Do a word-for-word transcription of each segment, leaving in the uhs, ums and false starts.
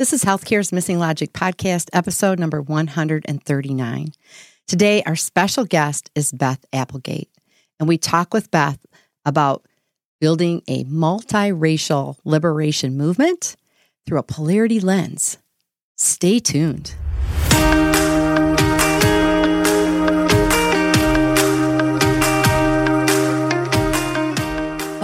This is Healthcare's Missing Logic Podcast, episode number one hundred thirty-nine. Today, our special guest is Beth Applegate, and we talk with Beth about building a multiracial liberation movement through a polarity lens. Stay tuned.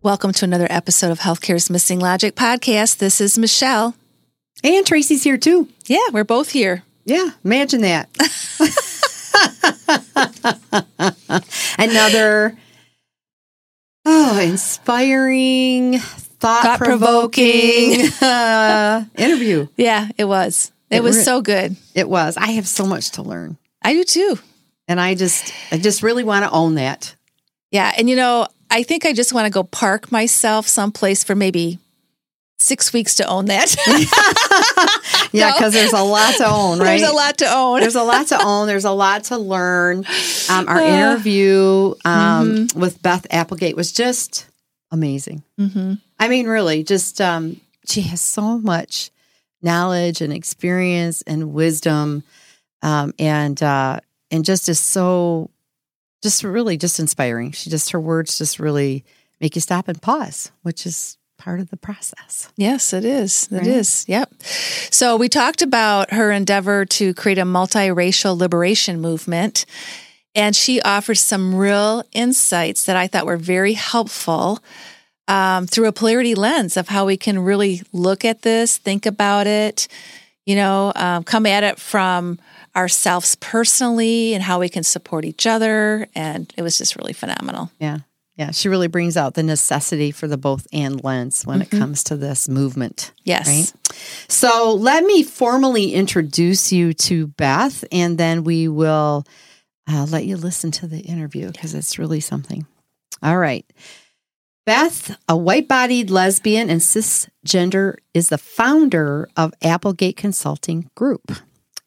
Welcome to another episode of Healthcare's Missing Logic Podcast. This is Michelle. And Tracy's here, too. Yeah, we're both here. Yeah, imagine that. Another oh, inspiring, thought-provoking uh, interview. Yeah, it was. It, it was re- so good. It was. I have so much to learn. I do too. And I just, I just really want to own that. Yeah, and you know, I think I just want to go park myself someplace for maybe six weeks to own that. Yeah, because no. there's a lot to own, right? There's a lot to own. There's a lot to own. There's a lot to learn. Um, our uh, interview um, mm-hmm. with Beth Applegate was just amazing. Mm-hmm. I mean, really, just um, she has so much knowledge and experience and wisdom, um, and uh, and just is so just really just inspiring. She just her words just really make you stop and pause, which is part of the process. Yes, it is. It right? is. Yep. So we talked about her endeavor to create a multiracial liberation movement, and she offers some real insights that I thought were very helpful um, through a polarity lens of how we can really look at this, think about it, you know, um, come at it from ourselves personally and how we can support each other. And it was just really phenomenal. Yeah. Yeah, she really brings out the necessity for the both and lens when mm-hmm. it comes to this movement. Yes. Right? So let me formally introduce you to Beth, and then we will uh, let you listen to the interview because it's really something. All right. Beth, a white-bodied lesbian and cisgender, is the founder of Applegate Consulting Group,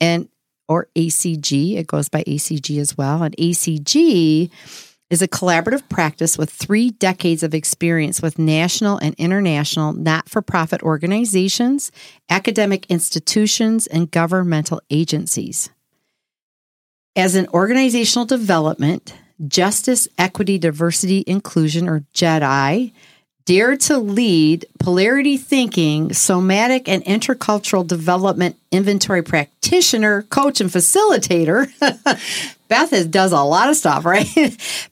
and or A C G. It goes by A C G as well, and A C G is a collaborative practice with three decades of experience with national and international not-for-profit organizations, academic institutions, and governmental agencies. As an organizational development, justice, equity, diversity, inclusion, or JEDI, Dare to Lead, polarity thinking, somatic and intercultural development inventory practitioner, coach, and facilitator. Beth is, does a lot of stuff, right?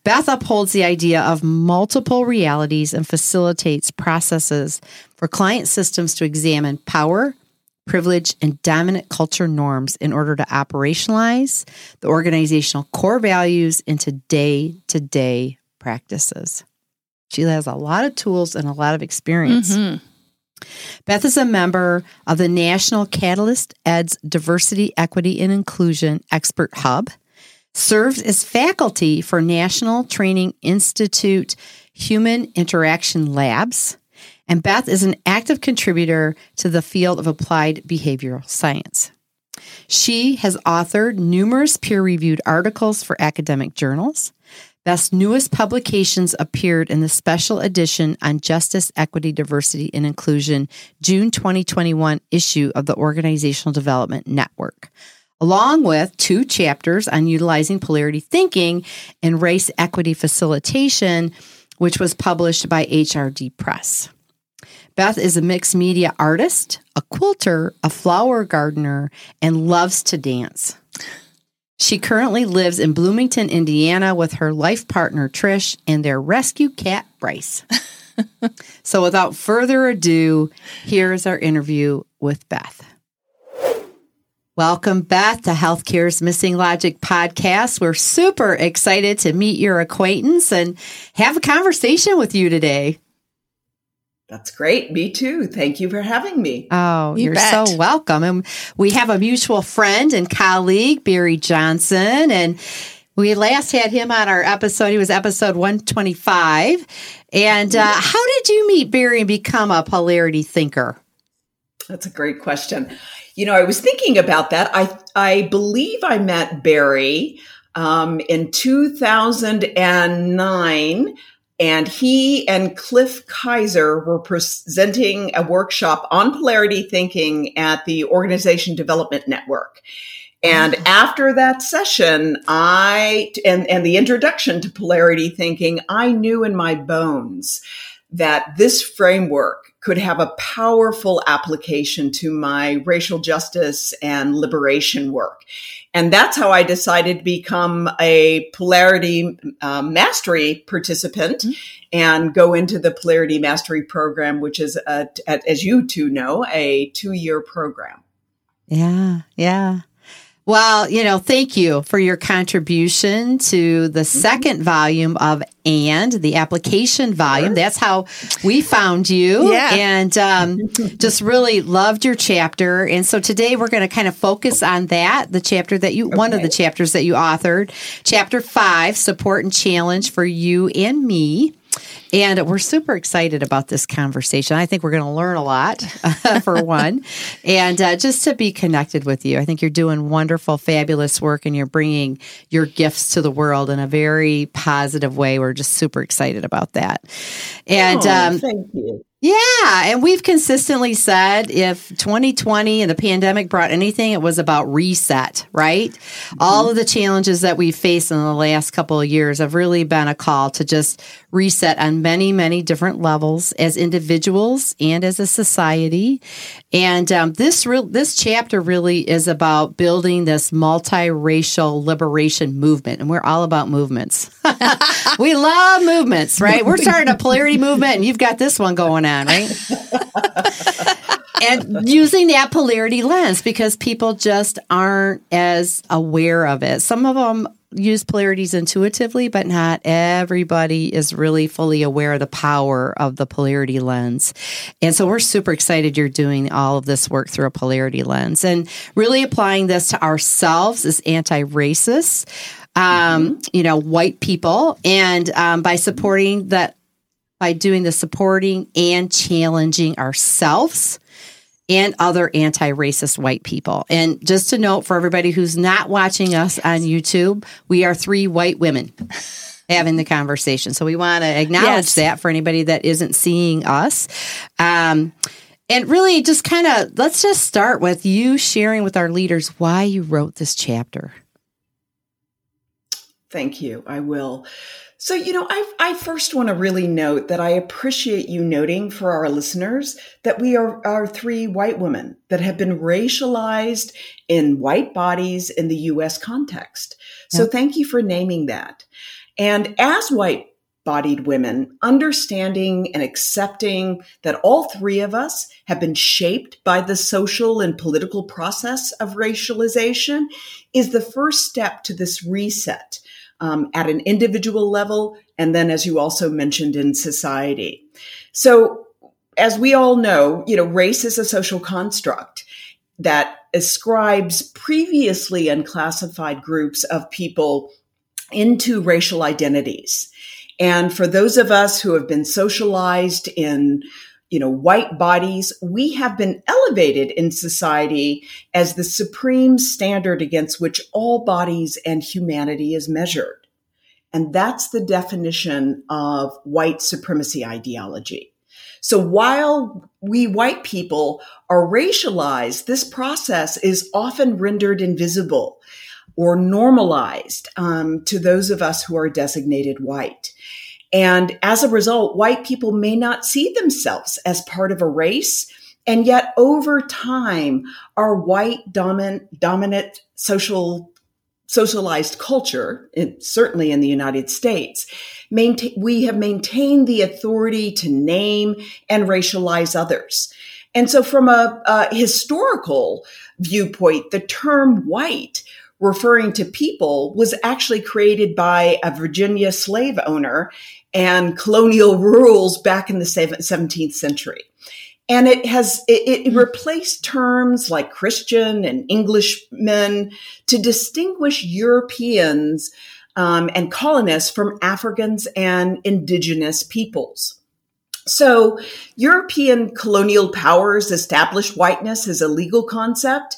Beth upholds the idea of multiple realities and facilitates processes for client systems to examine power, privilege, and dominant culture norms in order to operationalize the organizational core values into day-to-day practices. She has a lot of tools and a lot of experience. Mm-hmm. Beth is a member of the National Catalyst Ed's Diversity, Equity, and Inclusion Expert Hub, serves as faculty for National Training Institute Human Interaction Labs, and Beth is an active contributor to the field of applied behavioral science. She has authored numerous peer-reviewed articles for academic journals. Beth's newest publications appeared in the special edition on Justice, Equity, Diversity, and Inclusion, June twenty twenty-one issue of the Organizational Development Network, along with two chapters on utilizing polarity thinking and race equity facilitation, which was published by H R D Press. Beth is a mixed media artist, a quilter, a flower gardener, and loves to dance. She currently lives in Bloomington, Indiana with her life partner, Trish, and their rescue cat, Bryce. So without further ado, here's our interview with Beth. Welcome, Beth, to Healthcare's Missing Logic Podcast. We're super excited to meet your acquaintance and have a conversation with you today. That's great. Me too. Thank you for having me. Oh, you you're bet. So welcome. And we have a mutual friend and colleague, Barry Johnson, and we last had him on our episode. He was episode one twenty-five. And uh, how did you meet Barry and become a polarity thinker? That's a great question. You know, I was thinking about that. I I believe I met Barry um, in two thousand nine. And he and Cliff Kaiser were presenting a workshop on polarity thinking at the Organization Development Network. And mm-hmm. after that session, I and, and the introduction to polarity thinking, I knew in my bones that this framework could have a powerful application to my racial justice and liberation work. And that's how I decided to become a Polarity uh, Mastery participant mm-hmm. and go into the Polarity Mastery program, which is, a, a, as you two know, a two-year program. Yeah, yeah. Well, you know, thank you for your contribution to the second volume of And, the application volume. That's how we found you. Yeah. And um, just really loved your chapter. And so today we're going to kind of focus on that, the chapter that you, okay. one of the chapters that you authored, Chapter five, Support and Challenge for You and Me. And we're super excited about this conversation. I think we're going to learn a lot, uh, for one, and uh, just to be connected with you. I think you're doing wonderful, fabulous work, and you're bringing your gifts to the world in a very positive way. We're just super excited about that. And oh, um, thank you. Yeah, and we've consistently said if twenty twenty and the pandemic brought anything, it was about reset, right? Mm-hmm. All of the challenges that we've faced in the last couple of years have really been a call to just reset on many, many different levels as individuals and as a society. And um, this re- this chapter really is about building this multiracial liberation movement, and we're all about movements. We love movements, right? We're starting a polarity movement, and you've got this one going on. On, right? And using that polarity lens because people just aren't as aware of it. Some of them use polarities intuitively, but not everybody is really fully aware of the power of the polarity lens. And so we're super excited you're doing all of this work through a polarity lens and really applying this to ourselves as anti-racists, um, mm-hmm. you know, white people, and um, by supporting that. By doing the supporting and challenging ourselves and other anti-racist white people. And just to note for everybody who's not watching us on YouTube, we are three white women having the conversation. So we want to acknowledge yes. that for anybody that isn't seeing us. Um, and really just kind of, let's just start with you sharing with our leaders why you wrote this chapter. Thank you. I will. So, you know, I, I first want to really note that I appreciate you noting for our listeners that we are, are three white women that have been racialized in white bodies in the U S context. So yeah. Thank you for naming that. And as white-bodied women, understanding and accepting that all three of us have been shaped by the social and political process of racialization is the first step to this reset. Um, at an individual level, and then as you also mentioned in society. So as we all know, you know, race is a social construct that ascribes previously unclassified groups of people into racial identities. And for those of us who have been socialized in, you know, white bodies, we have been elevated in society as the supreme standard against which all bodies and humanity is measured. And that's the definition of white supremacy ideology. So while we white people are racialized, this process is often rendered invisible or normalized um, to those of us who are designated white. And as a result, white people may not see themselves as part of a race. And yet over time, our white dominant, dominant social socialized culture, certainly in the United States, maintain, we have maintained the authority to name and racialize others. And so from a, a historical viewpoint, the term white referring to people was actually created by a Virginia slave owner and colonial rules back in the seventeenth century. And it has, it, it replaced terms like Christian and Englishmen to distinguish Europeans um, and colonists from Africans and indigenous peoples. So European colonial powers established whiteness as a legal concept.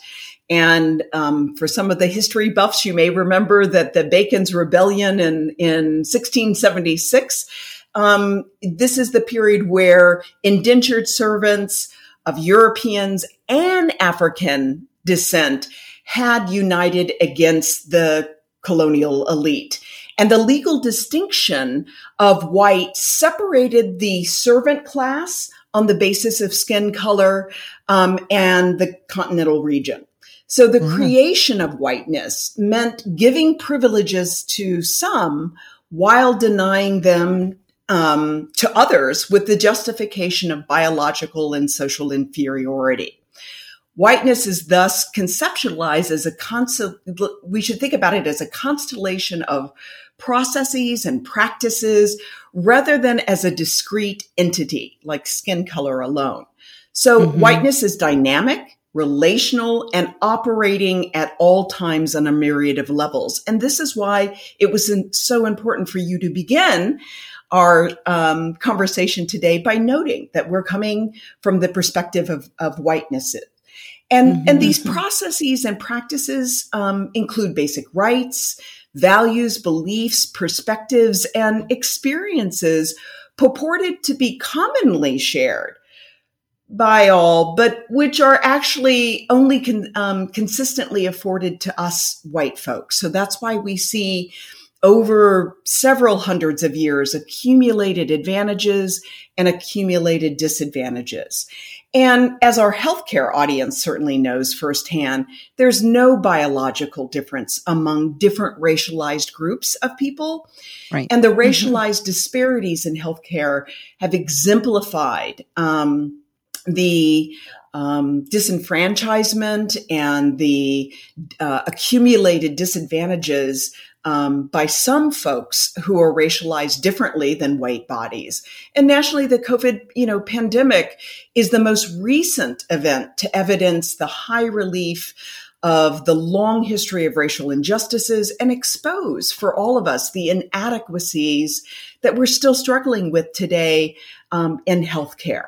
And um, for some of the history buffs, you may remember that the Bacon's Rebellion in, in sixteen seventy-six, Um, this is the period where indentured servants of Europeans and African descent had united against the colonial elite. And the legal distinction of white separated the servant class on the basis of skin color, um, and the continental region. So the mm-hmm. creation of whiteness meant giving privileges to some while denying them Um, to others with the justification of biological and social inferiority. Whiteness is thus conceptualized as a concept, we should think about it as a constellation of processes and practices rather than as a discrete entity like skin color alone. So mm-hmm. whiteness is dynamic, relational, and operating at all times on a myriad of levels. And this is why it was so important for you to begin our um, conversation today by noting that we're coming from the perspective of, of whiteness. And, mm-hmm. and these processes and practices um, include basic rights, values, beliefs, perspectives, and experiences purported to be commonly shared by all, but which are actually only con- um, consistently afforded to us white folks. So that's why we see over several hundreds of years, accumulated advantages and accumulated disadvantages. And as our healthcare audience certainly knows firsthand, there's no biological difference among different racialized groups of people. Right. And the racialized mm-hmm. disparities in healthcare have exemplified um, the Um, disenfranchisement and the uh, accumulated disadvantages um, by some folks who are racialized differently than white bodies. And nationally, the COVID, you know, pandemic is the most recent event to evidence the high relief of the long history of racial injustices and expose for all of us the inadequacies that we're still struggling with today um, in healthcare.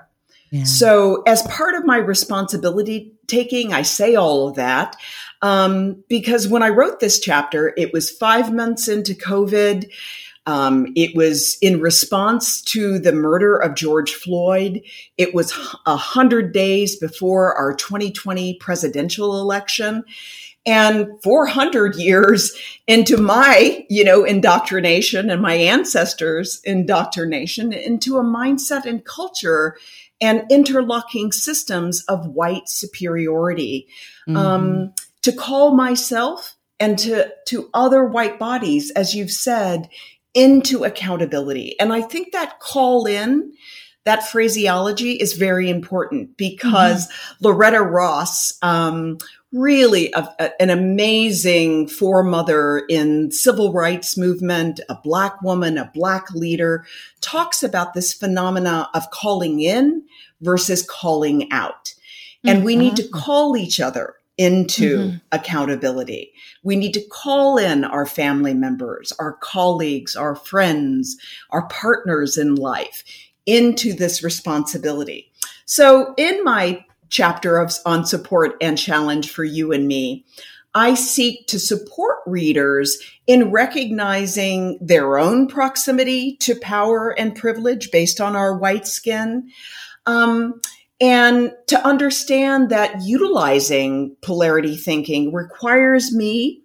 Yeah. So as part of my responsibility taking, I say all of that um, because when I wrote this chapter, it was five months into COVID. Um, it was in response to the murder of George Floyd. It was a hundred days before our twenty twenty presidential election and four hundred years into my, you know, indoctrination and my ancestors' indoctrination into a mindset and culture and interlocking systems of white superiority. Mm-hmm. Um, to call myself and to, to other white bodies, as you've said, into accountability. And I think that call in, that phraseology is very important because mm-hmm. Loretta Ross, um, really a, a, an amazing foremother in civil rights movement, a Black woman, a Black leader, talks about this phenomena of calling in versus calling out. And mm-hmm. we need to call each other into mm-hmm. accountability. We need to call in our family members, our colleagues, our friends, our partners in life into this responsibility. So in my chapter of, on support and challenge for you and me, I seek to support readers in recognizing their own proximity to power and privilege based on our white skin, um, and to understand that utilizing polarity thinking requires me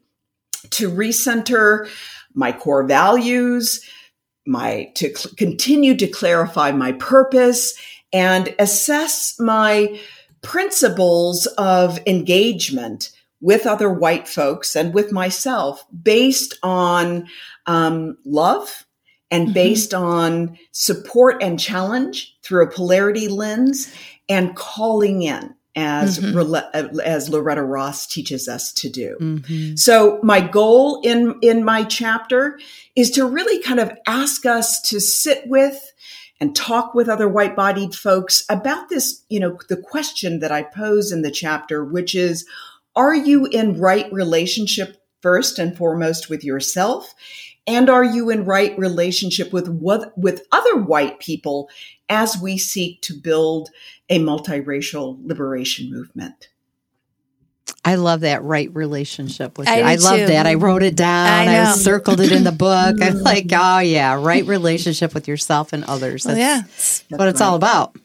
to recenter my core values, my to cl- continue to clarify my purpose, and assess my principles of engagement with other white folks and with myself based on um, love and mm-hmm. based on support and challenge through a polarity lens and calling in as, mm-hmm. rele- as Loretta Ross teaches us to do. Mm-hmm. So my goal in, in my chapter is to really kind of ask us to sit with and talk with other white-bodied folks about this, you know, the question that I pose in the chapter, which is, are you in right relationship first and foremost with yourself? And are you in right relationship with what, with other white people as we seek to build a multiracial liberation movement? I love that right relationship with you. I, I love too. that. I wrote it down. I, I circled it in the book. I'm like, oh yeah, right relationship with yourself and others. That's, well, yeah. that's what right. it's all about.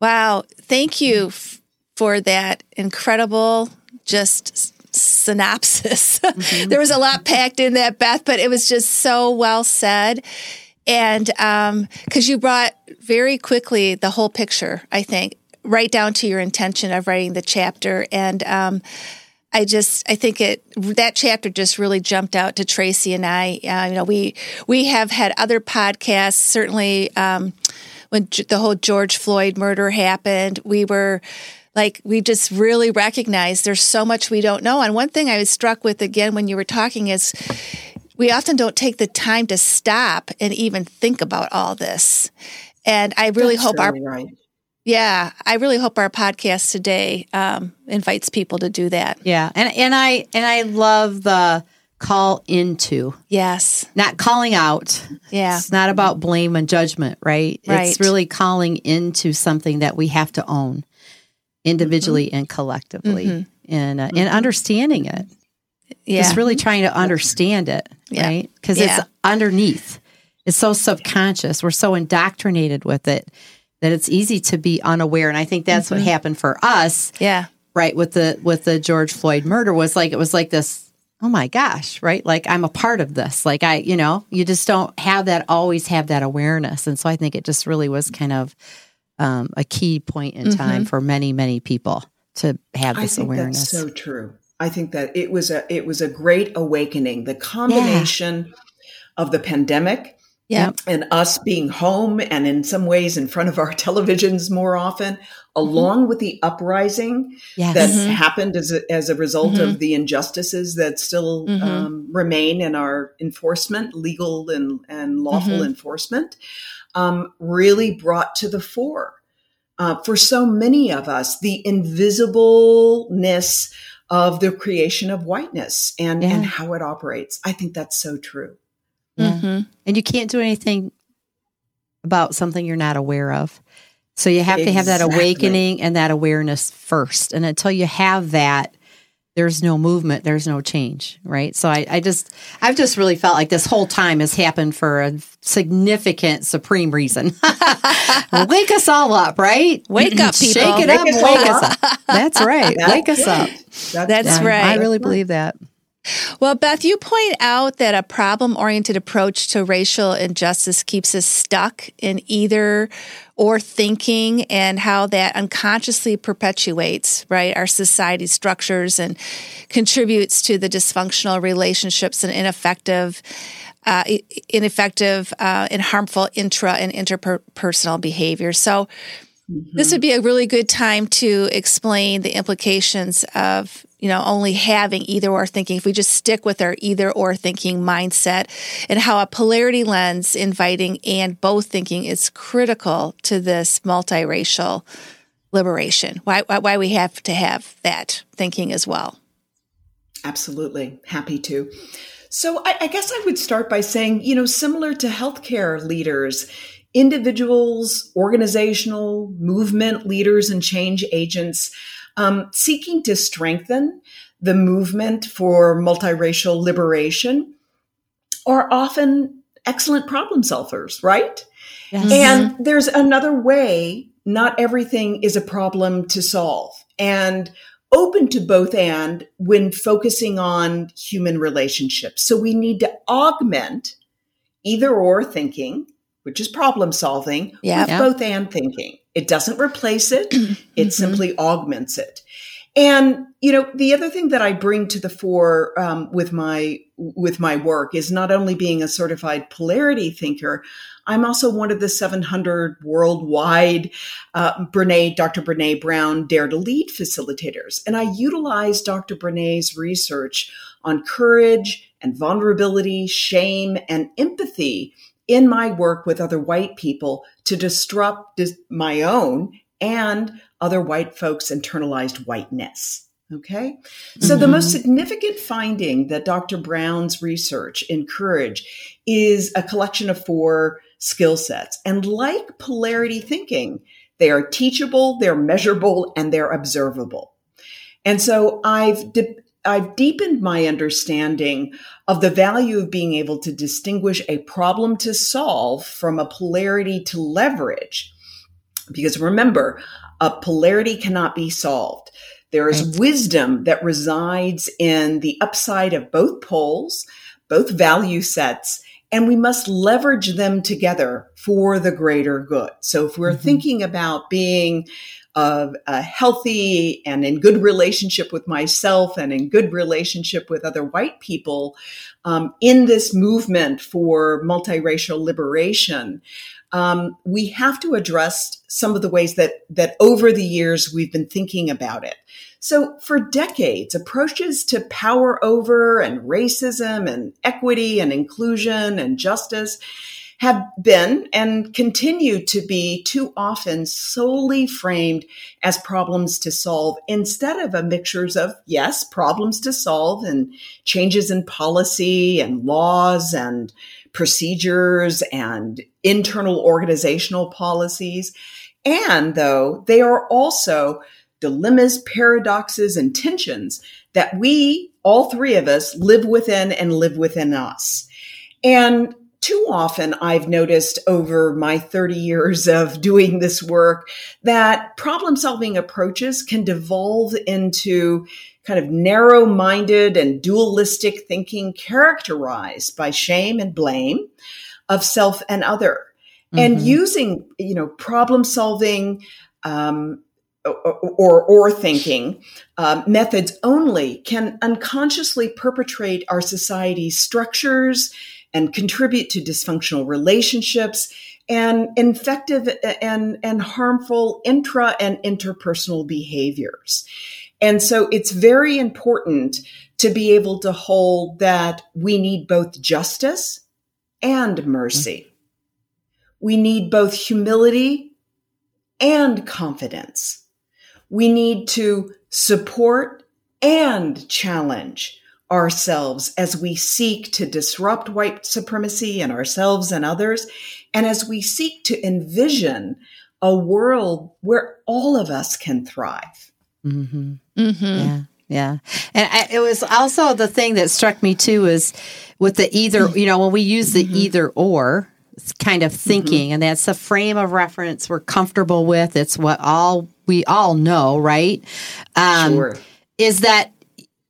Wow. Thank you f- for that incredible just synopsis. Mm-hmm. There was a lot packed in that, Beth, but it was just so well said. And because um, you brought very quickly the whole picture, I think, right down to your intention of writing the chapter. And um, I just, I think it that chapter just really jumped out to Tracy and I. Uh, you know, we we have had other podcasts, certainly um, when G- the whole George Floyd murder happened, we were... Like, we just really recognize there's so much we don't know. And one thing I was struck with, again, when you were talking is we often don't take the time to stop and even think about all this. And I really That's hope really our right. yeah, I really hope our podcast today um, invites people to do that. Yeah, and and I and I love the call into. Yes. Not calling out. Yeah. It's not about blame and judgment, right? right. It's really calling into something that we have to own. Individually mm-hmm. and collectively, mm-hmm. and uh, mm-hmm. and understanding it, yeah, just really trying to understand it, yeah. right? Because yeah. it's underneath, it's so subconscious. We're so indoctrinated with it that it's easy to be unaware. And I think that's mm-hmm. what happened for us, yeah, right? With the with the George Floyd murder was like it was like this. Oh my gosh, right? Like I'm a part of this. Like I, you know, you just don't have that always have that awareness. And so I think it just really was kind of. Um, a key point in time mm-hmm. for many, many people to have this I think awareness. That's so true. I think that it was a it was a great awakening. The combination yeah. of the pandemic yeah. and us being home and in some ways in front of our televisions more often, along mm-hmm. with the uprising yes. that mm-hmm. happened as a, as a result mm-hmm. of the injustices that still mm-hmm. um, remain in our enforcement, legal and, and lawful mm-hmm. enforcement. Um, really brought to the fore uh, for so many of us, the invisibleness of the creation of whiteness and, yeah. and how it operates. I think that's so true. Yeah. Mm-hmm. And you can't do anything about something you're not aware of. So you have exactly. to have that awakening and that awareness first. And until you have that, there's no movement, there's no change, right? So I, I just, I've just really felt like this whole time has happened for a significant, supreme reason. Wake us all up, right? Wake up, people. Shake it wake up, us wake us up. up. That's right. That's wake us up. That's, That's right. I really believe that. Well, Beth, you point out that a problem-oriented approach to racial injustice keeps us stuck in either or thinking and how that unconsciously perpetuates, right, our society's structures and contributes to the dysfunctional relationships and ineffective uh, ineffective, uh, and harmful intra- and interpersonal behavior. So mm-hmm. this would be a really good time to explain the implications of you know, only having either or thinking, if we just stick with our either or thinking mindset and how a polarity lens, inviting and both thinking is critical to this multiracial liberation, why, why, why we have to have that thinking as well. Absolutely. Happy to. So I, I guess I would start by saying, you know, similar to healthcare leaders, individuals, organizational movement leaders, and change agents Um, seeking to strengthen the movement for multiracial liberation are often excellent problem solvers, right? Yes. And there's another way. Not everything is a problem to solve, and open to both and when focusing on human relationships. So we need to augment either or thinking, which is problem solving, yeah, with yeah. both and thinking. It doesn't replace it. It simply augments it. And, you know, the other thing that I bring to the fore um, with my with my work is not only being a certified polarity thinker, I'm also one of the seven hundred worldwide uh, Brené, Doctor Brené Brown Dare to Lead facilitators. And I utilize Doctor Brené's research on courage and vulnerability, shame, and empathy in my work with other white people to disrupt my own and other white folks' internalized whiteness. Okay. So mm-hmm. the most significant finding that Doctor Brown's research in courage is a collection of four skill sets. And like polarity thinking, they are teachable, they're measurable, and they're observable. And so I've de- I've deepened my understanding of the value of being able to distinguish a problem to solve from a polarity to leverage. Because remember, a polarity cannot be solved. There is right. wisdom that resides in the upside of both poles, both value sets, and we must leverage them together for the greater good. So if we're mm-hmm. thinking about being uh, a healthy and in good relationship with myself and in good relationship with other white people um, in this movement for multiracial liberation, Um, we have to address some of the ways that that over the years we've been thinking about it. So for decades, approaches to power over and racism and equity and inclusion and justice have been and continue to be too often solely framed as problems to solve instead of a mixtures of, yes, problems to solve and changes in policy and laws and procedures and internal organizational policies. And though they are also dilemmas, paradoxes, and tensions that we, all three of us, live within and live within us. And too often I've noticed over my thirty years of doing this work that problem-solving approaches can devolve into kind of narrow-minded and dualistic thinking characterized by shame and blame of self and other. Mm-hmm. And using, you know, problem-solving um, or, or, or thinking uh, methods only can unconsciously perpetrate our society's structures and contribute to dysfunctional relationships and infective and, and harmful intra and interpersonal behaviors. And so it's very important to be able to hold that we need both justice and mercy. We need both humility and confidence. We need to support and challenge ourselves as we seek to disrupt white supremacy in ourselves and others, and as we seek to envision a world where all of us can thrive. Mm-hmm. Mm-hmm. Yeah. Yeah. And I, it was also the thing that struck me too is with the either, you know, when we use the mm-hmm. either or kind of thinking, mm-hmm. and that's a frame of reference we're comfortable with. It's what all we all know, right? Um, sure. Is that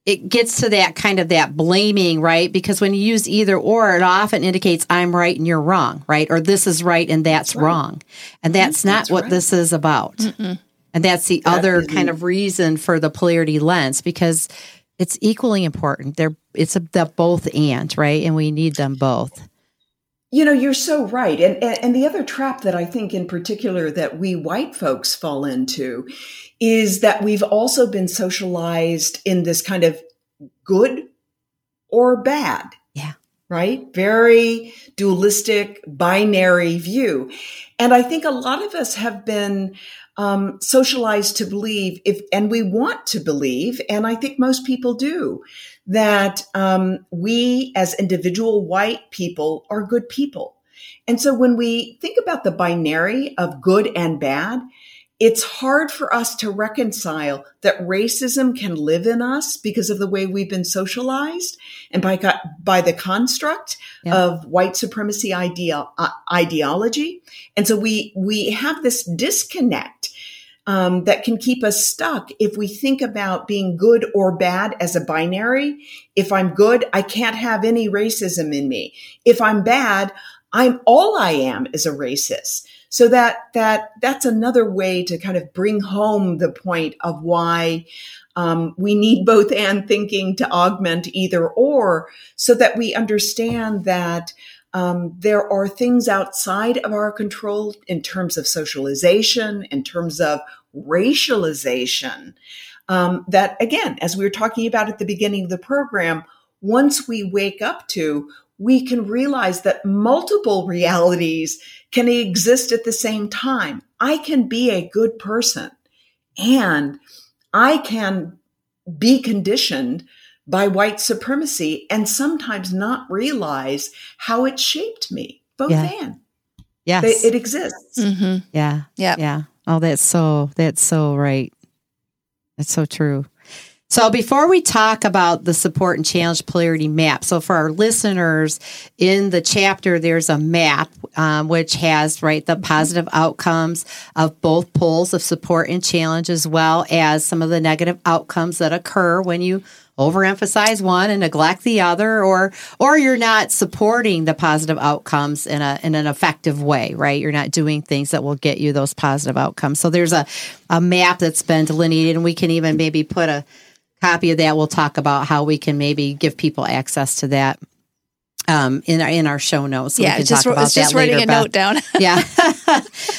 it gets to that kind of that blaming, right? Because when you use either or, it often indicates I'm right and you're wrong, right? Or this is right and that's, that's right. wrong. And that's not that's what right. this is about. Mm-mm. And that's the that other kind of reason for the polarity lens, because it's equally important. They're, it's a, the both and, right? And we need them both. You know, you're so right. And, and and the other trap that I think in particular that we white folks fall into is that we've also been socialized in this kind of good or bad. Yeah. Right? Very dualistic, binary view. And I think a lot of us have been Um, socialized to believe if, and we want to believe, and I think most people do, that um, we as individual white people are good people. And so when we think about the binary of good and bad, it's hard for us to reconcile that racism can live in us because of the way we've been socialized and by by the construct yeah. of white supremacy idea, uh, ideology. And so we we have this disconnect um, that can keep us stuck if we think about being good or bad as a binary. If I'm good, I can't have any racism in me. If I'm bad, I'm all I am is a racist. So that, that, that's another way to kind of bring home the point of why, um, we need both and thinking to augment either or, so that we understand that, um, there are things outside of our control in terms of socialization, in terms of racialization. Um, that again, as we were talking about at the beginning of the program, once we wake up to, we can realize that multiple realities can exist at the same time. I can be a good person and I can be conditioned by white supremacy and sometimes not realize how it shaped me. Both yeah. and. Yes. They, it exists. Mm-hmm. Yeah. Yeah. Yeah. Oh, that's so, that's so right. That's so true. So before we talk about the support and challenge polarity map, so for our listeners, in the chapter, there's a map, um, which has, right, the positive outcomes of both poles of support and challenge, as well as some of the negative outcomes that occur when you overemphasize one and neglect the other, or or you're not supporting the positive outcomes in a in an effective way, right? You're not doing things that will get you those positive outcomes. So there's a, a map that's been delineated, and we can even maybe put a copy of that. We'll talk about how we can maybe give people access to that um, in our in our show notes. So yeah, we can just, talk about it's just that writing later, a Beth. Note down. Yeah,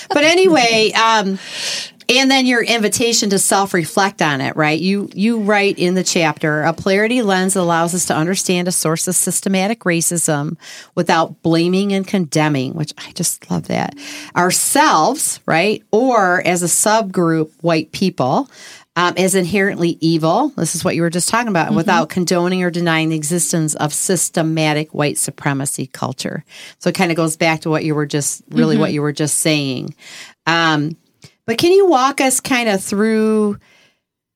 but anyway, um, and then your invitation to self-reflect on it, right? You you write in the chapter, a polarity lens allows us to understand a source of systematic racism without blaming and condemning, which I just love that, ourselves, right, or as a subgroup, white people. Um, is inherently evil. This is what you were just talking about, mm-hmm. without condoning or denying the existence of systematic white supremacy culture. So it kind of goes back to what you were just really mm-hmm. what you were just saying. Um, but can you walk us kind of through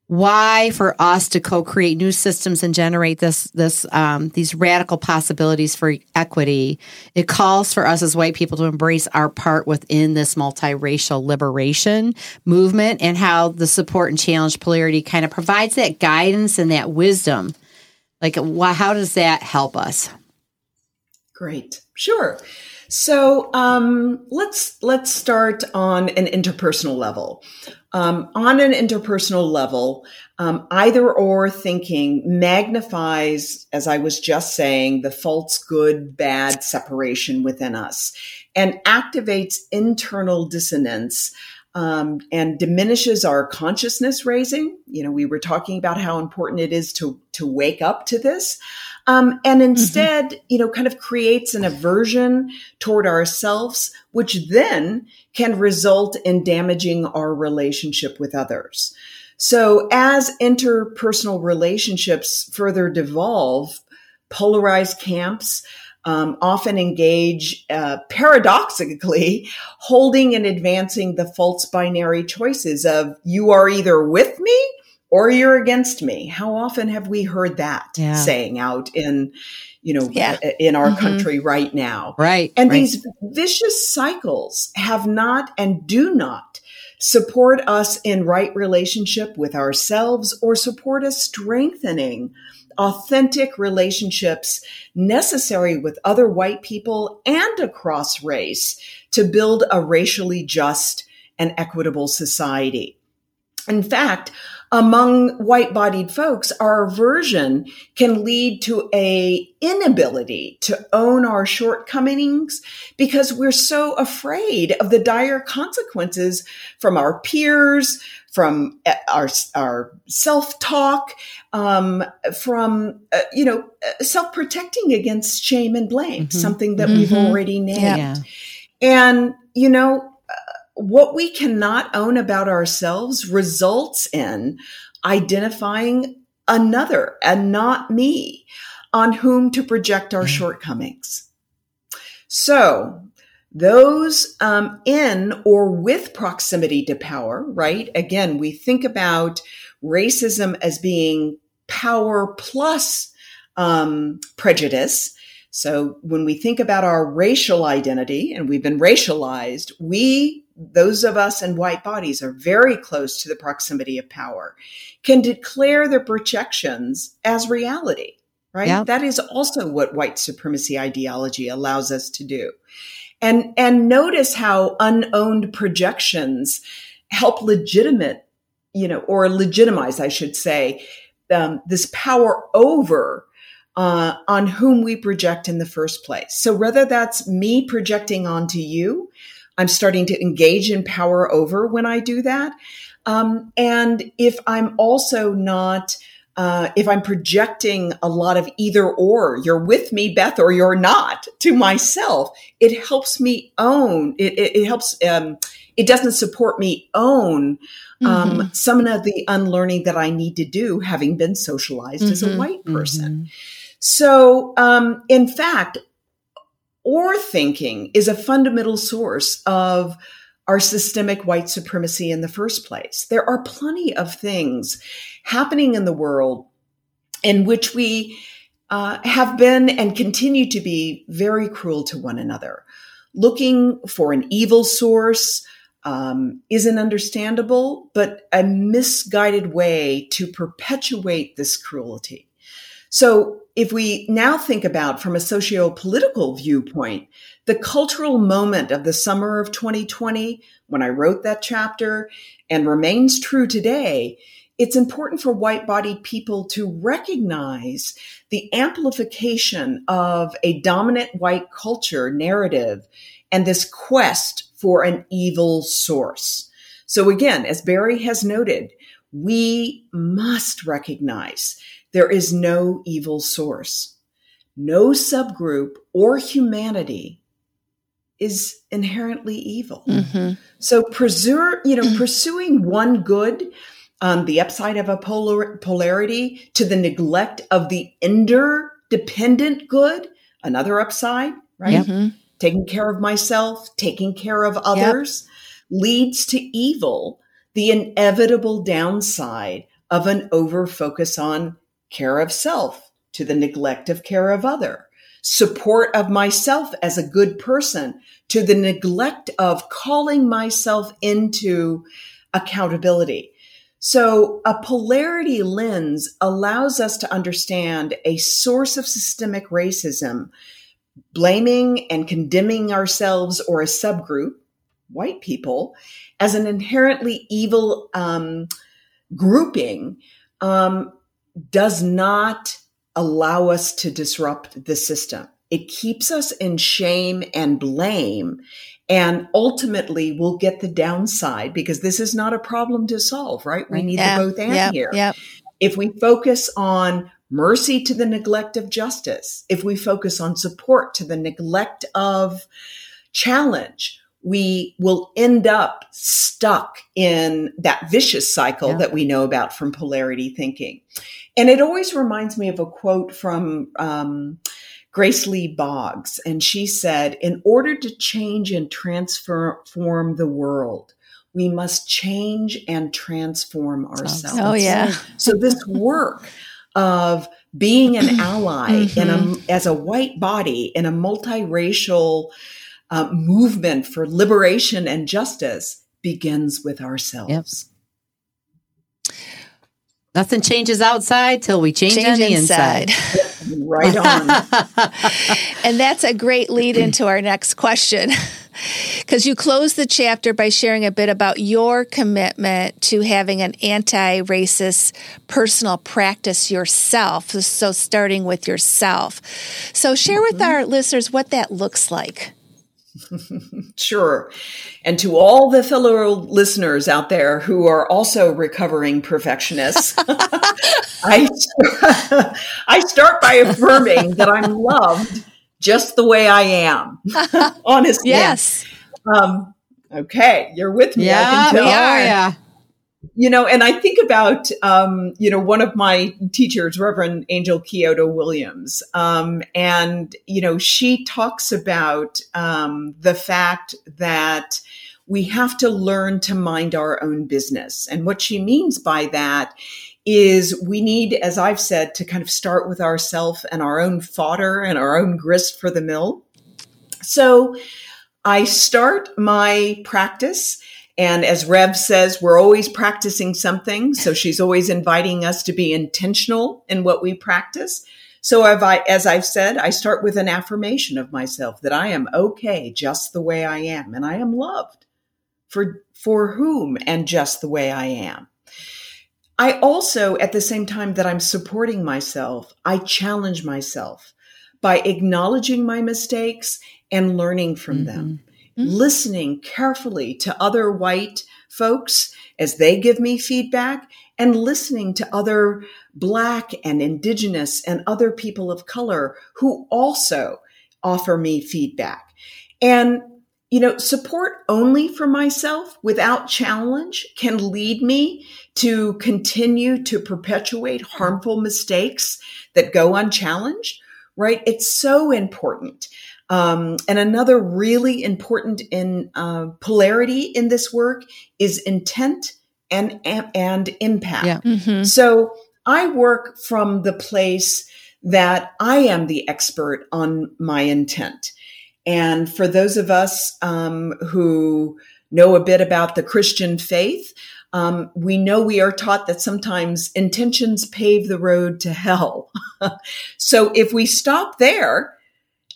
why, for us to co-create new systems and generate this this um, these radical possibilities for equity, it calls for us as white people to embrace our part within this multiracial liberation movement, and how the support and challenge polarity kind of provides that guidance and that wisdom. Like, wh- how does that help us? Great. Sure. So um, let's let's start on an interpersonal level. Um, on an interpersonal level, um, either or thinking magnifies, as I was just saying, the false good bad separation within us, and activates internal dissonance. Um, and diminishes our consciousness raising. You know, we were talking about how important it is to, to wake up to this. Um, and instead, mm-hmm. you know, kind of creates an aversion toward ourselves, which then can result in damaging our relationship with others. So as interpersonal relationships further devolve, polarized camps, Um, often engage uh, paradoxically, holding and advancing the false binary choices of you are either with me or you're against me. How often have we heard that yeah. saying out in, you know, yeah. in our mm-hmm. country right now? Right. And right. these vicious cycles have not and do not support us in right relationship with ourselves, or support us strengthening authentic relationships necessary with other white people and across race to build a racially just and equitable society. In fact, among white-bodied folks, our aversion can lead to an inability to own our shortcomings because we're so afraid of the dire consequences from our peers, from our, our self-talk, um, from, uh, you know, self-protecting against shame and blame, mm-hmm. something that mm-hmm. we've already named. Yeah. And, you know, what we cannot own about ourselves results in identifying another and not me on whom to project our shortcomings. So Those um, in or with proximity to power, right? Again, we think about racism as being power plus um, prejudice. So when we think about our racial identity, and we've been racialized, we, those of us in white bodies, are very close to the proximity of power, can declare their projections as reality, right? Yep. That is also what white supremacy ideology allows us to do. And, and notice how unowned projections help legitimate, you know, or legitimize, I should say, um, this power over uh, on whom we project in the first place. So whether that's me projecting onto you, I'm starting to engage in power over when I do that. Um, and if I'm also not, Uh, if I'm projecting a lot of either or, you're with me, Beth, or you're not, to myself, it helps me own, it, it, it helps, um, it doesn't support me own um, mm-hmm. some of the unlearning that I need to do, having been socialized mm-hmm. as a white person. Mm-hmm. So, um, in fact, or thinking is a fundamental source of our systemic white supremacy in the first place. There are plenty of things happening in the world in which we uh, have been and continue to be very cruel to one another. Looking for an evil source um, isn't understandable, but a misguided way to perpetuate this cruelty. So if we now think about from a socio-political viewpoint, the cultural moment of the summer of twenty twenty, when I wrote that chapter and remains true today, it's important for white-bodied people to recognize the amplification of a dominant white culture narrative and this quest for an evil source. So again, as Barry has noted, we must recognize there is no evil source. No subgroup or humanity is inherently evil. Mm-hmm. So preserve, you know, pursuing one good, um, the upside of a polar- polarity to the neglect of the interdependent good, another upside, right? Yep. Taking care of myself, taking care of others, yep. leads to evil, the inevitable downside of an over-focus on care of self to the neglect of care of other, support of myself as a good person to the neglect of calling myself into accountability. So a polarity lens allows us to understand a source of systemic racism, blaming and condemning ourselves or a subgroup, white people, as an inherently evil um, grouping, um, does not allow us to disrupt the system. It keeps us in shame and blame, and ultimately we'll get the downside because this is not a problem to solve, right? We need yeah, the both and yeah, here. Yeah. If we focus on mercy to the neglect of justice, if we focus on support to the neglect of challenge, we will end up stuck in that vicious cycle yeah. that we know about from polarity thinking. And it always reminds me of a quote from um, Grace Lee Boggs. And she said, in order to change and transform the world, we must change and transform ourselves. Oh, yeah. So this work of being an ally mm-hmm. in a, as a white body in a multiracial Uh, movement for liberation and justice begins with ourselves. Yep. Nothing changes outside till we change, change on the inside. inside. Right on. And that's a great lead into our next question, because you close the chapter by sharing a bit about your commitment to having an anti-racist personal practice yourself. So starting with yourself. So share mm-hmm. with our listeners what that looks like. Sure. And to all the fellow listeners out there who are also recovering perfectionists, I, I start by affirming that I'm loved just the way I am. Honestly. Yes. Um, okay. You're with me. Yeah, I can tell. We are, yeah. You know, and I think about, um, you know, one of my teachers, Reverend Angel Kyoto Williams, um, and, you know, she talks about um, the fact that we have to learn to mind our own business. And what she means by that is we need, as I've said, to kind of start with ourselves and our own fodder and our own grist for the mill. So I start my practice. And as Rev says, we're always practicing something. So she's always inviting us to be intentional in what we practice. So I, as I've said, I start with an affirmation of myself that I am okay just the way I am. And I am loved for, for whom and just the way I am. I also, at the same time that I'm supporting myself, I challenge myself by acknowledging my mistakes and learning from mm-hmm. them. Mm-hmm. Listening carefully to other white folks as they give me feedback, and listening to other Black and Indigenous and other people of color who also offer me feedback. And, you know, support only for myself without challenge can lead me to continue to perpetuate harmful mistakes that go unchallenged, right? It's so important. Um, and another really important in uh, polarity in this work is intent and and, and impact. Yeah. Mm-hmm. So I work from the place that I am the expert on my intent. And for those of us um, who know a bit about the Christian faith, Um, we know we are taught that sometimes intentions pave the road to hell. So if we stop there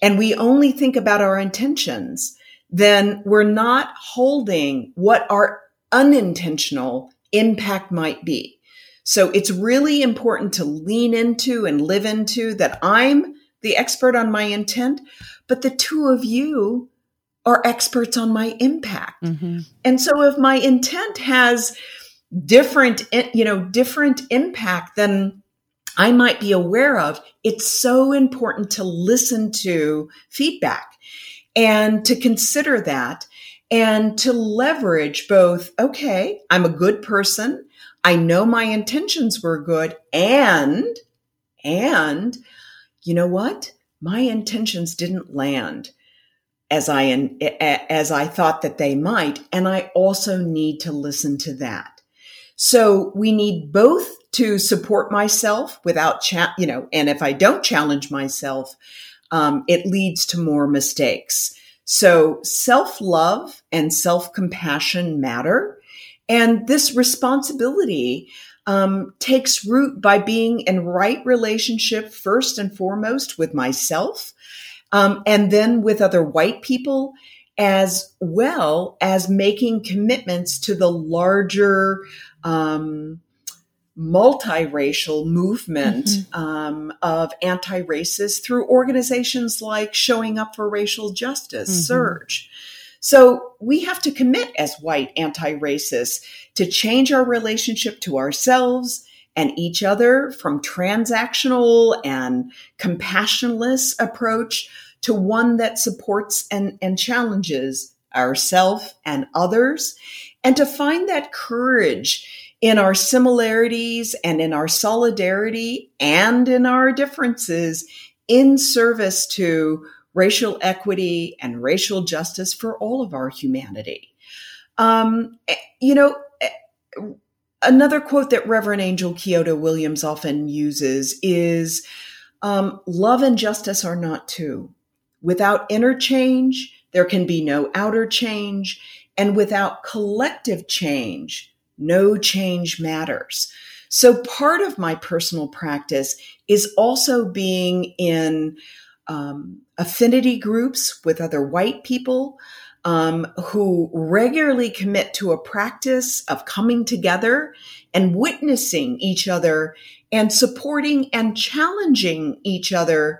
and we only think about our intentions, then we're not holding what our unintentional impact might be. So it's really important to lean into and live into that I'm the expert on my intent, but the two of you are experts on my impact. Mm-hmm. And so if my intent has different, you know, different impact than I might be aware of, it's so important to listen to feedback and to consider that and to leverage both, okay, I'm a good person. I know my intentions were good. And, and you know what? My intentions didn't land as I as I thought that they might, and I also need to listen to that. So we need both to support myself without, cha- you know, and if I don't challenge myself, um, it leads to more mistakes. So self-love and self-compassion matter, and this responsibility um, takes root by being in right relationship first and foremost with myself. Um, and then with other white people, as well as making commitments to the larger um, multiracial movement mm-hmm. um, of anti-racists through organizations like Showing Up for Racial Justice, mm-hmm. Surge. So we have to commit as white anti-racists to change our relationship to ourselves and each other from transactional and compassionless approach to one that supports and, and challenges ourselves and others, and to find that courage in our similarities and in our solidarity and in our differences in service to racial equity and racial justice for all of our humanity. Um, you know, another quote that Reverend Angel Kyoto Williams often uses is, um, love and justice are not two. Without inner change, there can be no outer change. And without collective change, no change matters. So part of my personal practice is also being in um, affinity groups with other white people, Um, who regularly commit to a practice of coming together and witnessing each other and supporting and challenging each other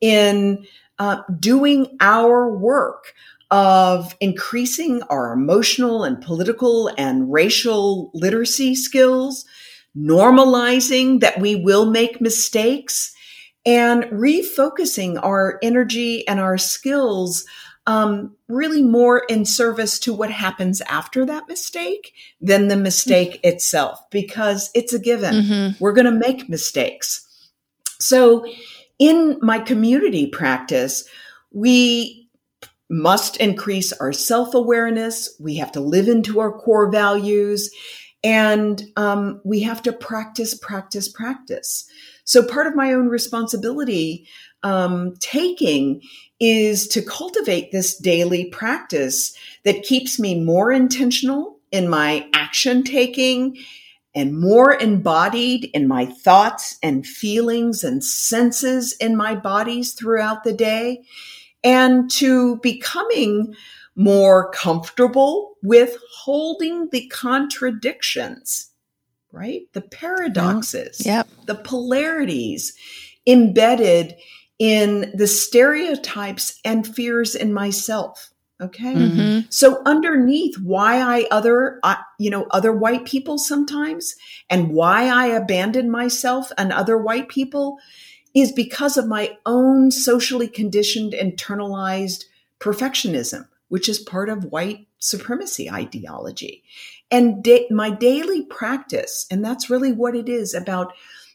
in uh, doing our work of increasing our emotional and political and racial literacy skills, normalizing that we will make mistakes, and refocusing our energy and our skills um, really more in service to what happens after that mistake than the mistake mm-hmm. itself, because it's a given. Mm-hmm. We're going to make mistakes. So in my community practice, we must increase our self-awareness. We have to live into our core values, and um, we have to practice, practice, practice. So part of my own responsibility um, taking is to cultivate this daily practice that keeps me more intentional in my action taking and more embodied in my thoughts and feelings and senses in my bodies throughout the day, and to becoming more comfortable with holding the contradictions, right? The paradoxes, yeah. Yep. The polarities embedded in the stereotypes and fears in myself. Okay. Mm-hmm. So underneath why I other, I, you know, other white people sometimes, and why I abandon myself and other white people, is because of my own socially conditioned, internalized perfectionism, which is part of white supremacy ideology. And da- my daily practice, and that's really what it is about,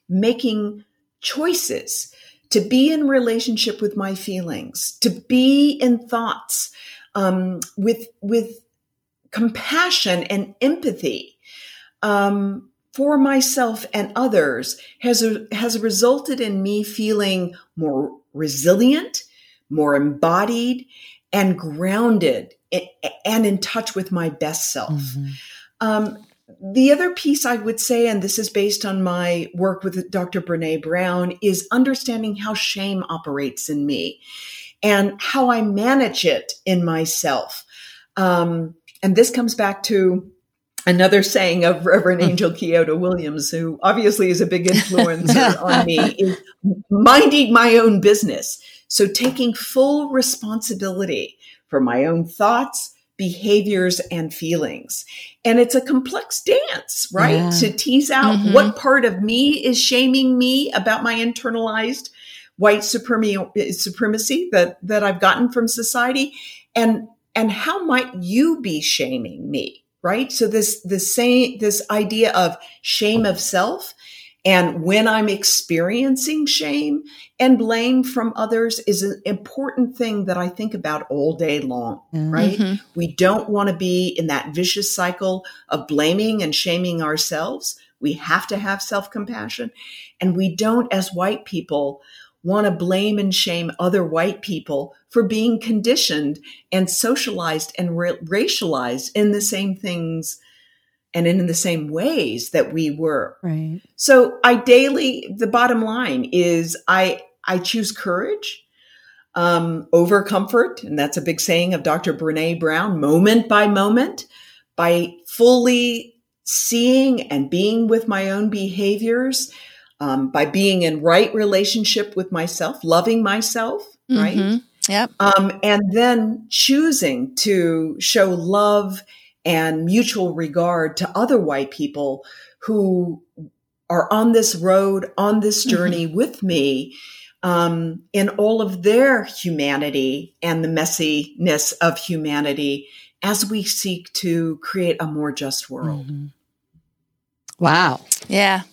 making choices to be in relationship with my feelings, to be in thoughts, Um, with, with compassion and empathy, um, for myself and others, has, has resulted in me feeling more resilient, more embodied, and grounded in, and in touch with my best self. Mm-hmm. Um, the other piece I would say, and this is based on my work with Doctor Brené Brown, is understanding how shame operates in me and how I manage it in myself. Um, and this comes back to another saying of Reverend Angel Kyoto Williams, who obviously is a big influence on me, is minding my own business. So taking full responsibility for my own thoughts, behaviors, and feelings. And it's a complex dance, right? Yeah. To tease out mm-hmm. what part of me is shaming me about my internalized white supremacy that, that I've gotten from society, and, and how might you be shaming me, right? So this, this same, this idea of shame of self, and when I'm experiencing shame and blame from others, is an important thing that I think about all day long, mm-hmm. right? We don't want to be in that vicious cycle of blaming and shaming ourselves. We have to have self-compassion, and we don't, as white people, want to blame and shame other white people for being conditioned and socialized and ra- racialized in the same things and in the same ways that we were. Right. So I daily, the bottom line is I, I choose courage um, over comfort. And that's a big saying of Doctor Brené Brown, moment by moment, by fully seeing and being with my own behaviors, Um, by being in right relationship with myself, loving myself, right? Mm-hmm. Yep. Um, and then choosing to show love and mutual regard to other white people who are on this road, on this journey mm-hmm. with me, um, in all of their humanity and the messiness of humanity as we seek to create a more just world. Mm-hmm. Wow. Yeah.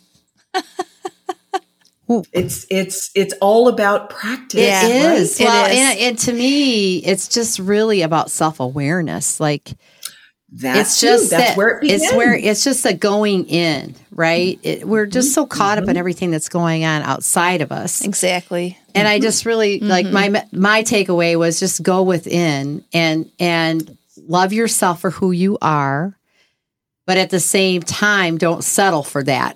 It's it's it's all about practice. Yeah, it is. Right? Well, it is. And, and to me, it's just really about self-awareness. Like that's it's just that's that, where it begins. It's where it's just a going in, right? It, we're just mm-hmm. so caught up in everything that's going on outside of us. Exactly. And mm-hmm. I just really mm-hmm. like my my takeaway was just go within and and love yourself for who you are. But at the same time, don't settle for that,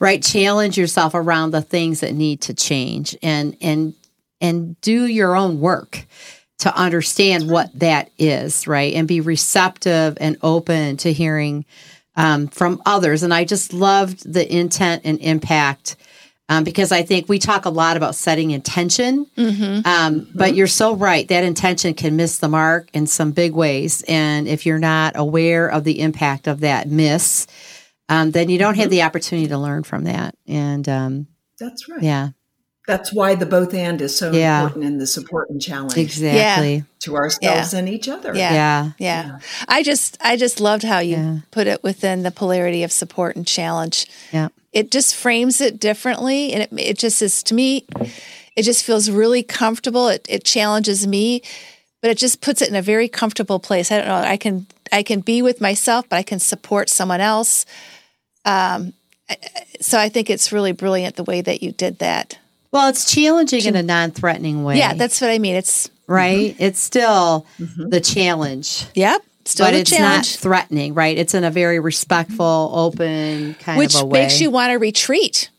right? Challenge yourself around the things that need to change, and and and do your own work to understand what that is, right? And be receptive and open to hearing um, from others. And I just loved the intent and impact, um, because I think we talk a lot about setting intention, mm-hmm. um, but you're so right. That intention can miss the mark in some big ways. And if you're not aware of the impact of that miss, um, then you don't have the opportunity to learn from that. And um, that's right. Yeah. that's why the both and is so yeah. important in the support and challenge. Exactly. Yeah. To ourselves yeah. and each other. Yeah. Yeah. yeah. yeah. I just, I just loved how you yeah. put it within the polarity of support and challenge. Yeah. It just frames it differently. And it, it just is, to me, it just feels really comfortable. It, it challenges me, but it just puts it in a very comfortable place. I don't know. I can, I can be with myself, but I can support someone else. Um, so I think it's really brilliant the way that you did that. Well, it's challenging in a non-threatening way. Yeah, that's what I mean. It's right. Mm-hmm. It's still mm-hmm. the challenge. Yep. Still but the it's challenge. Not threatening, right? It's in a very respectful, open kind Which of a way. Which makes you want to retreat.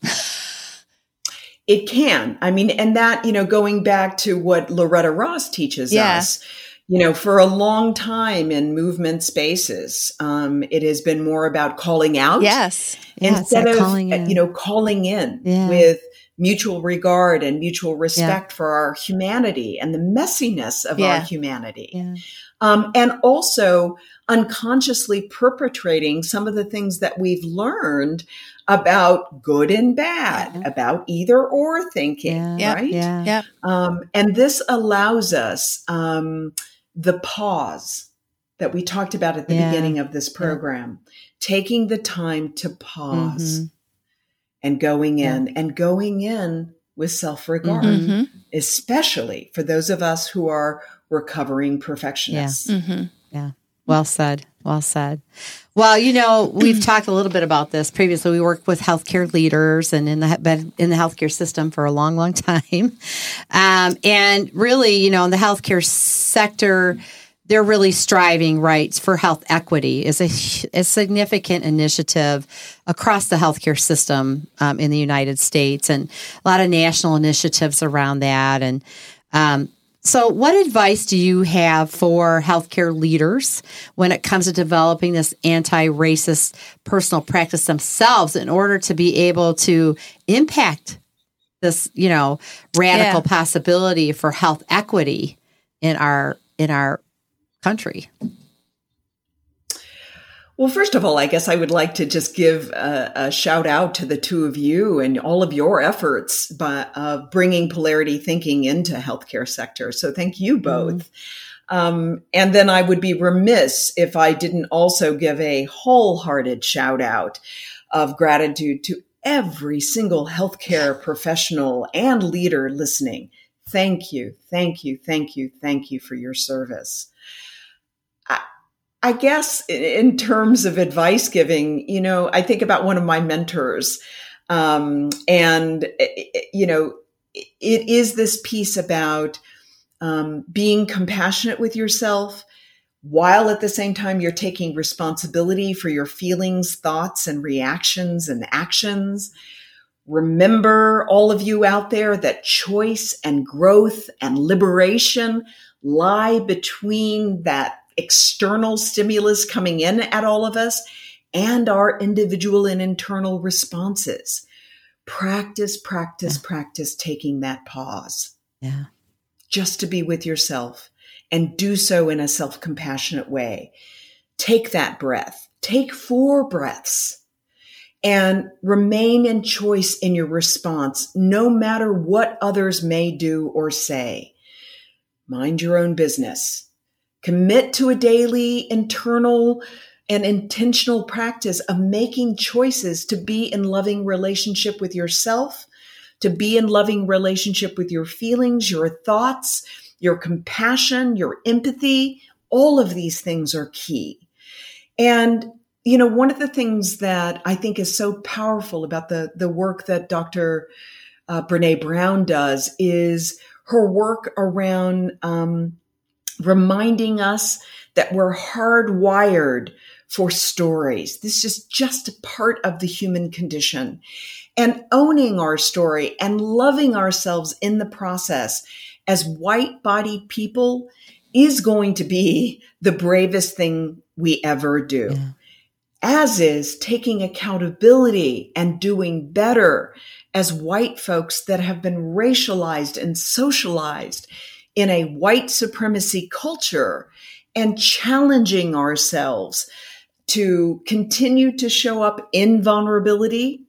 It can. I mean, and that, you know, going back to what Loretta Ross teaches yeah. us, you know, for a long time in movement spaces, um, it has been more about calling out. Yes. Yeah, instead of, calling in. you know, calling in yeah. with mutual regard and mutual respect yeah. for our humanity and the messiness of yeah. our humanity. Yeah. Um, and also unconsciously perpetrating some of the things that we've learned about good and bad, yeah. about either or thinking, yeah. right? Yeah. Yeah. Um, and this allows us um, the pause that we talked about at the yeah. beginning of this program, yeah. taking the time to pause mm-hmm. and going in yeah. and going in with self-regard, mm-hmm. especially for those of us who are recovering perfectionists. Yeah. Mm-hmm. yeah. Well said. Well said. Well, you know, we've talked a little bit about this previously. We work with healthcare leaders and in the been in the healthcare system for a long, long time. Um, and really, you know, in the healthcare sector, they're really striving, right, for health equity. It's a, a significant initiative across the healthcare system um, in the United States, and a lot of national initiatives around that. And um So what advice do you have for healthcare leaders when it comes to developing this anti-racist personal practice themselves in order to be able to impact this, you know, radical yeah. possibility for health equity in our in our country? Well, first of all, I guess I would like to just give a, a shout out to the two of you and all of your efforts by, of bringing polarity thinking into healthcare sector. So thank you both. Mm-hmm. Um, and then I would be remiss if I didn't also give a wholehearted shout out of gratitude to every single healthcare professional and leader listening. Thank you. Thank you. Thank you. Thank you for your service. I, I guess in terms of advice giving, you know, I think about one of my mentors, um, and, you know, it is this piece about um, being compassionate with yourself while at the same time you're taking responsibility for your feelings, thoughts, and reactions and actions. Remember, all of you out there, that choice and growth and liberation lie between that external stimulus coming in at all of us and our individual and internal responses. Practice, practice, yeah. practice taking that pause. Yeah. Just to be with yourself and do so in a self-compassionate way. Take that breath. Take four breaths and remain in choice in your response, no matter what others may do or say. Mind your own business. Commit to a daily internal and intentional practice of making choices to be in loving relationship with yourself, to be in loving relationship with your feelings, your thoughts, your compassion, your empathy. All of these things are key. And, you know, one of the things that I think is so powerful about the, the work that Doctor Uh, Brené Brown does is her work around um reminding us that we're hardwired for stories. This is just a part of the human condition. And owning our story and loving ourselves in the process as white-bodied people is going to be the bravest thing we ever do. Yeah. As is taking accountability and doing better as white folks that have been racialized and socialized in a white supremacy culture, and challenging ourselves to continue to show up in vulnerability,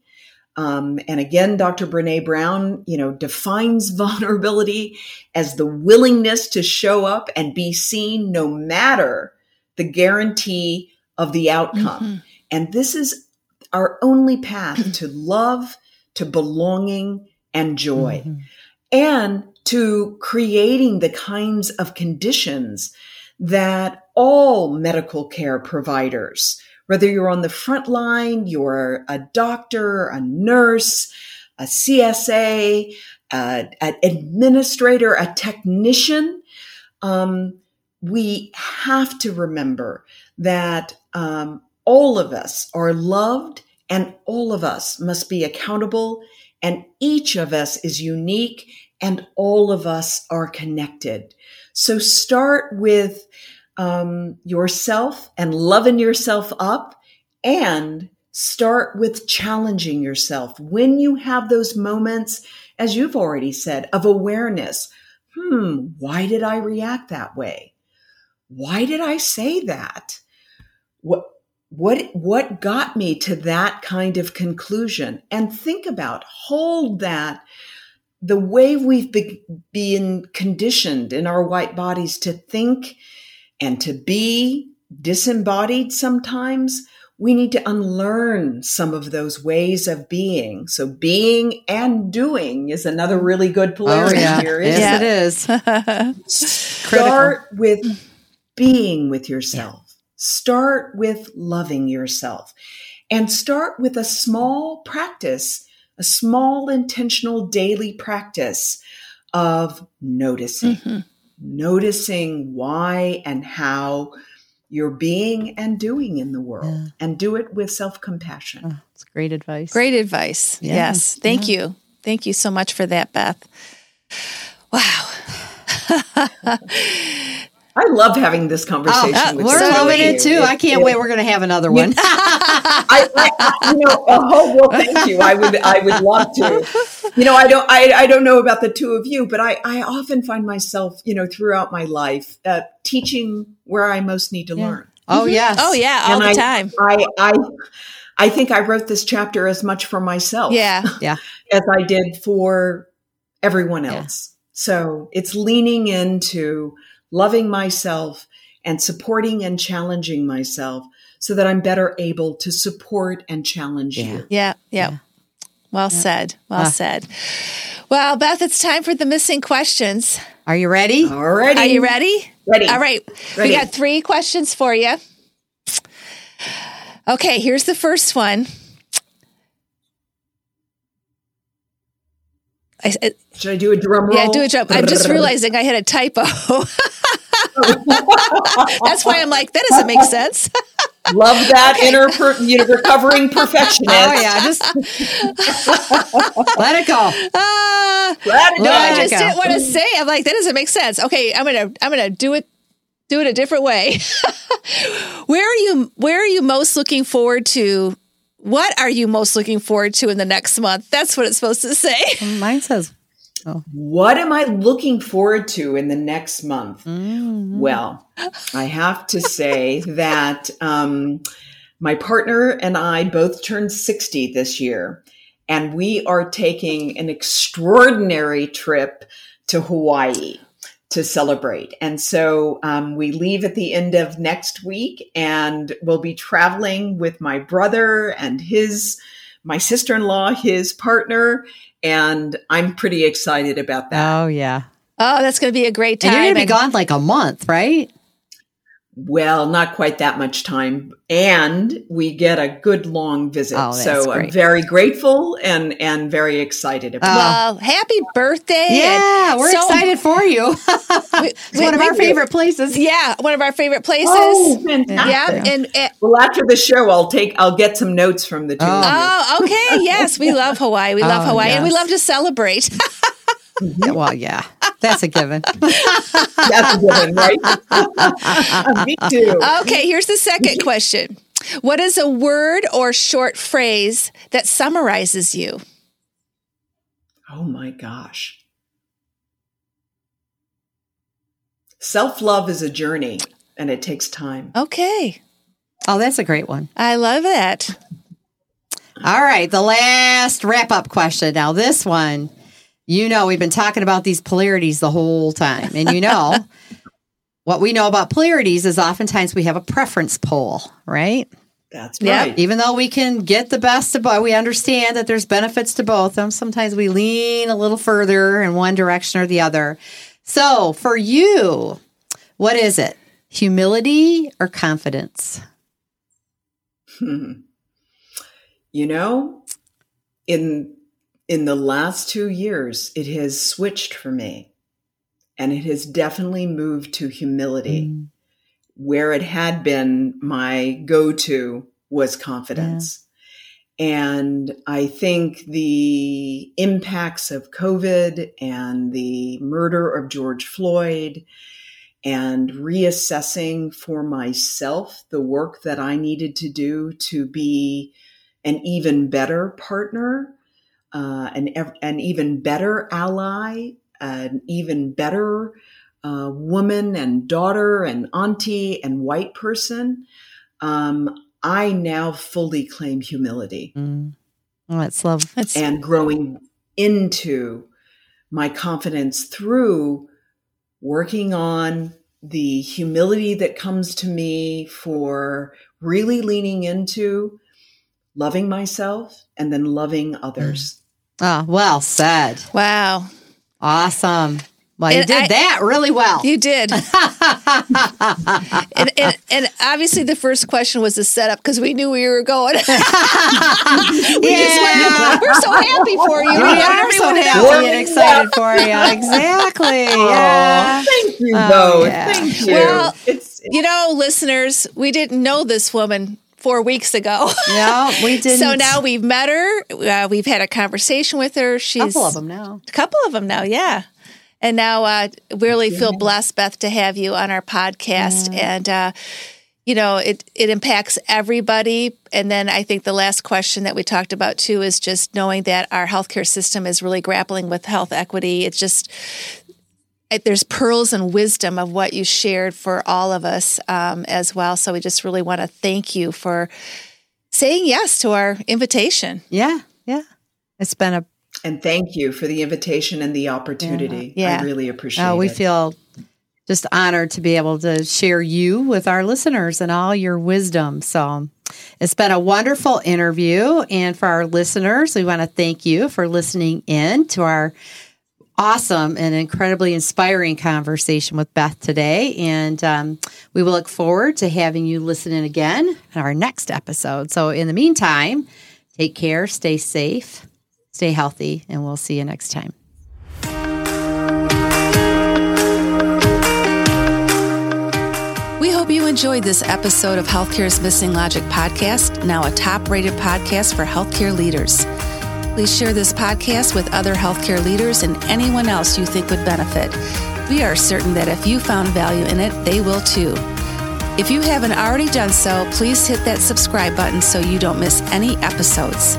Um, and again, Doctor Brené Brown, you know, defines vulnerability as the willingness to show up and be seen no matter the guarantee of the outcome. Mm-hmm. And this is our only path to love, to belonging and joy, mm-hmm. and to creating the kinds of conditions that all medical care providers, whether you're on the front line, you're a doctor, a nurse, a C S A, uh, an administrator, a technician, um, we have to remember that um, all of us are loved and all of us must be accountable and each of us is unique and all of us are connected. So start with Um, yourself and loving yourself up, and start with challenging yourself. When you have those moments, as you've already said, of awareness, hmm, why did I react that way? Why did I say that? What, what, what got me to that kind of conclusion? And think about, hold that. The way we've be, been conditioned in our white bodies to think and to be disembodied sometimes, we need to unlearn some of those ways of being. So being and doing is another really good polarity oh, yeah. here, isn't yeah, it? Yes, it is. Start with being with yourself. Yeah. Start with loving yourself. And start with a small practice, a small intentional daily practice of noticing. Mm-hmm. Noticing why and how you're being and doing in the world, yeah. and do it with self-compassion. Oh, that's great advice. Great advice. Yeah. Yes. Thank yeah. you. Thank you so much for that, Beth. Wow. I love having this conversation. Oh, uh, with we're loving it too. I can't it, wait. We're going to have another one. I, I, you know, oh well, thank you. I would, I would love to. You know, I don't, I, I don't know about the two of you, but I, I often find myself, you know, throughout my life, uh, teaching where I most need to yeah. learn. Oh mm-hmm. yes. Oh yeah. All and the I, time. I, I, I think I wrote this chapter as much for myself, yeah, yeah, as I did for everyone else. Yeah. So it's leaning into loving myself and supporting and challenging myself so that I'm better able to support and challenge yeah. you. Yeah, yeah. yeah. Well yeah. said. Well ah. said. Well, Beth, it's time for the missing questions. Are you ready? All right. Are you ready? Ready. All right. Ready. We got three questions for you. Okay, here's the first one. I, I, Should I do a drum roll? Yeah, do a drum. I'm just realizing I had a typo. That's why I'm like, that doesn't make sense. Love that okay. inner per, you know, recovering perfectionist. Oh yeah, just let it go. Uh, let it go. No, I just go. didn't want to say. I'm like, that doesn't make sense. Okay, I'm gonna, I'm gonna do it, do it a different way. Where are you? Where are you most looking forward to? What are you most looking forward to in the next month? That's what it's supposed to say. Mine says, oh. What am I looking forward to in the next month? Mm-hmm. Well, I have to say that um, my partner and I both turned sixty this year, and we are taking an extraordinary trip to Hawaii to celebrate. And so um, we leave at the end of next week, and we'll be traveling with my brother and his, my sister-in-law, his partner. And I'm pretty excited about that. Oh, yeah. Oh, that's going to be a great time. And you're going to be gone like a month, right? Well, not quite that much time. And we get a good long visit. Oh, so great. I'm very grateful and, and very excited about it. Well, happy birthday. Yeah, and we're so excited for you. we, it's we, one of we, our favorite places. Yeah, one of our favorite places. Oh, fantastic. Yeah, and, and, well, after the show, I'll take I'll get some notes from the two. Oh, oh okay. Yes, we love Hawaii. We love oh, Hawaii. Yes. And we love to celebrate. Yeah, well, yeah, that's a given. That's a given, right? Me too. Okay, here's the second question. What is a word or short phrase that summarizes you? Oh, my gosh. Self-love is a journey, and it takes time. Okay. Oh, that's a great one. I love that. All right. The last wrap-up question. Now, this one, you know, we've been talking about these polarities the whole time. And you know, what we know about polarities is oftentimes we have a preference poll, right? That's right. Yep. Even though we can get the best of both, we understand that there's benefits to both of them. Sometimes we lean a little further in one direction or the other. So for you, what is it? Humility or confidence? Hmm. You know, in in the last two years, it has switched for me. And it has definitely moved to humility. Mm. Where it had been, my go-to was confidence. Yeah. And I think the impacts of COVID and the murder of George Floyd and reassessing for myself the work that I needed to do to be an even better partner, uh, an, an even better ally, an even better Uh, woman and daughter and auntie and white person, um, I now fully claim humility. Mm. Oh, that's love. That's- and growing into my confidence through working on the humility that comes to me for really leaning into loving myself and then loving others. Ah, mm. Oh, well said. Wow. Awesome. Well, you and did I, that really well. You did. and, and, and obviously the first question was the setup because we knew we were going. we yeah. just went, we're so happy for you. We are so happy and excited for you. Exactly. Oh, yeah. Thank you, though. Um, yeah. Thank you. Well, it's, it's, you know, listeners, we didn't know this woman four weeks ago. No, we didn't. So now we've met her. Uh, we've had a conversation with her. She's, couple of them now. A couple of them now, yeah. And now uh, we really feel blessed, Beth, to have you on our podcast. Yeah. And, uh, you know, it, it impacts everybody. And then I think the last question that we talked about, too, is just knowing that our healthcare system is really grappling with health equity. It's just it, there's pearls and wisdom of what you shared for all of us um, as well. So we just really want to thank you for saying yes to our invitation. Yeah, yeah. It's been a And thank you for the invitation and the opportunity. Yeah, yeah. I really appreciate it. Oh, we it. feel just honored to be able to share you with our listeners and all your wisdom. So it's been a wonderful interview. And for our listeners, we want to thank you for listening in to our awesome and incredibly inspiring conversation with Beth today. And um, we will look forward to having you listen in again in our next episode. So in the meantime, take care, stay safe, stay healthy, and we'll see you next time. We hope you enjoyed this episode of Healthcare's Missing Logic Podcast, now a top-rated podcast for healthcare leaders. Please share this podcast with other healthcare leaders and anyone else you think would benefit. We are certain that if you found value in it, they will too. If you haven't already done so, please hit that subscribe button so you don't miss any episodes.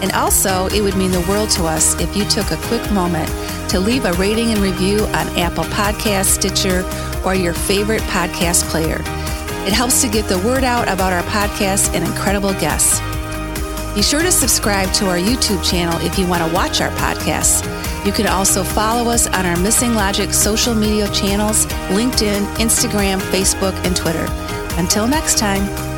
And also, it would mean the world to us if you took a quick moment to leave a rating and review on Apple Podcasts, Stitcher, or your favorite podcast player. It helps to get the word out about our podcast and incredible guests. Be sure to subscribe to our YouTube channel if you want to watch our podcasts. You can also follow us on our Missing Logic social media channels, LinkedIn, Instagram, Facebook, and Twitter. Until next time.